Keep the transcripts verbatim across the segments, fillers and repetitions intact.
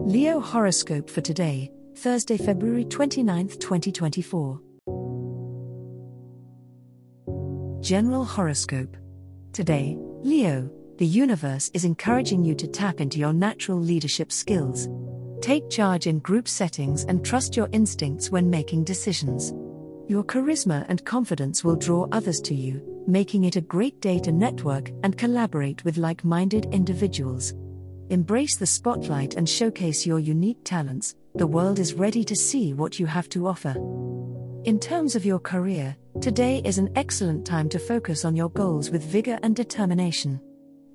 Leo horoscope for today, Thursday, February twenty-ninth, twenty twenty-four. General horoscope. Today, Leo, the universe is encouraging you to tap into your natural leadership skills. Take charge in group settings and trust your instincts when making decisions. Your charisma and confidence will draw others to you, making it a great day to network and collaborate with like-minded individuals. Embrace the spotlight and showcase your unique talents. The world is ready to see what you have to offer. In terms of your career, today is an excellent time to focus on your goals with vigor and determination.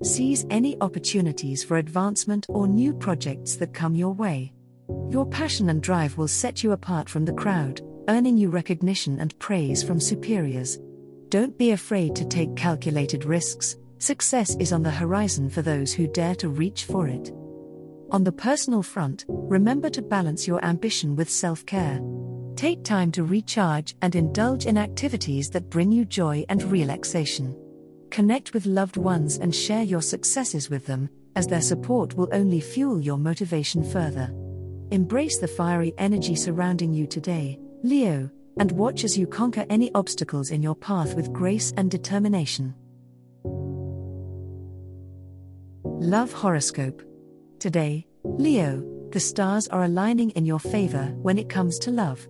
Seize any opportunities for advancement or new projects that come your way. Your passion and drive will set you apart from the crowd, earning you recognition and praise from superiors. Don't be afraid to take calculated risks. Success is on the horizon for those who dare to reach for it. On the personal front, remember to balance your ambition with self-care. Take time to recharge and indulge in activities that bring you joy and relaxation. Connect with loved ones and share your successes with them, as their support will only fuel your motivation further. Embrace the fiery energy surrounding you today, Leo, and watch as you conquer any obstacles in your path with grace and determination. Love horoscope. Today, Leo, the stars are aligning in your favor when it comes to love.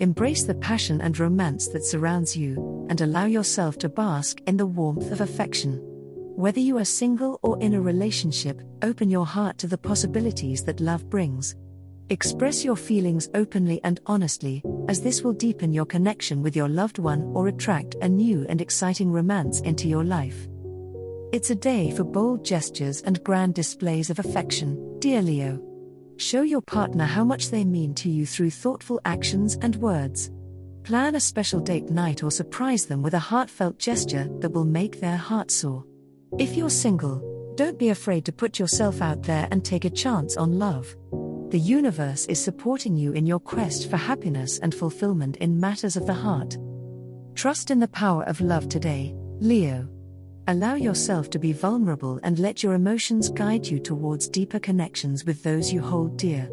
Embrace the passion and romance that surrounds you, and allow yourself to bask in the warmth of affection. Whether you are single or in a relationship, open your heart to the possibilities that love brings. Express your feelings openly and honestly, as this will deepen your connection with your loved one or attract a new and exciting romance into your life. It's a day for bold gestures and grand displays of affection, dear Leo. Show your partner how much they mean to you through thoughtful actions and words. Plan a special date night or surprise them with a heartfelt gesture that will make their heart soar. If you're single, don't be afraid to put yourself out there and take a chance on love. The universe is supporting you in your quest for happiness and fulfillment in matters of the heart. Trust in the power of love today, Leo. Allow yourself to be vulnerable and let your emotions guide you towards deeper connections with those you hold dear.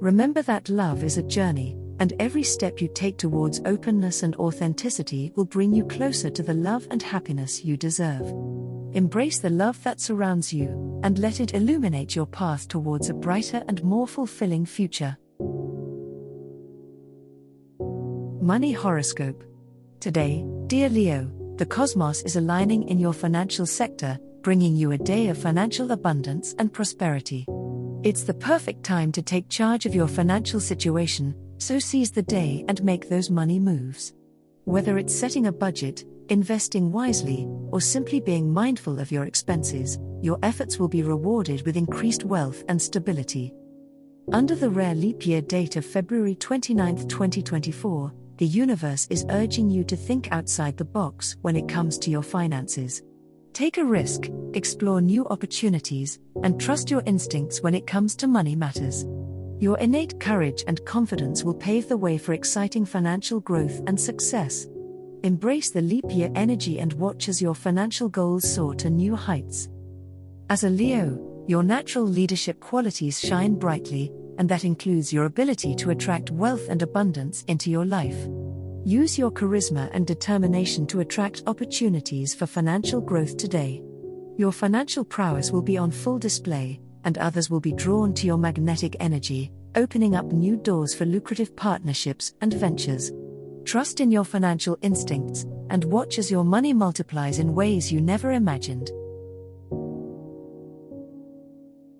Remember that love is a journey, and every step you take towards openness and authenticity will bring you closer to the love and happiness you deserve. Embrace the love that surrounds you, and let it illuminate your path towards a brighter and more fulfilling future. Money horoscope. Today, dear Leo, the cosmos is aligning in your financial sector, bringing you a day of financial abundance and prosperity. It's the perfect time to take charge of your financial situation, so seize the day and make those money moves. Whether it's setting a budget, investing wisely, or simply being mindful of your expenses, your efforts will be rewarded with increased wealth and stability. Under the rare leap year date of February twenty-ninth, twenty twenty-four, the universe is urging you to think outside the box when it comes to your finances. Take a risk, explore new opportunities, and trust your instincts when it comes to money matters. Your innate courage and confidence will pave the way for exciting financial growth and success. Embrace the leap year energy and watch as your financial goals soar to new heights. As a Leo, your natural leadership qualities shine brightly, and that includes your ability to attract wealth and abundance into your life. Use your charisma and determination to attract opportunities for financial growth today. Your financial prowess will be on full display, and others will be drawn to your magnetic energy, opening up new doors for lucrative partnerships and ventures. Trust in your financial instincts, and watch as your money multiplies in ways you never imagined.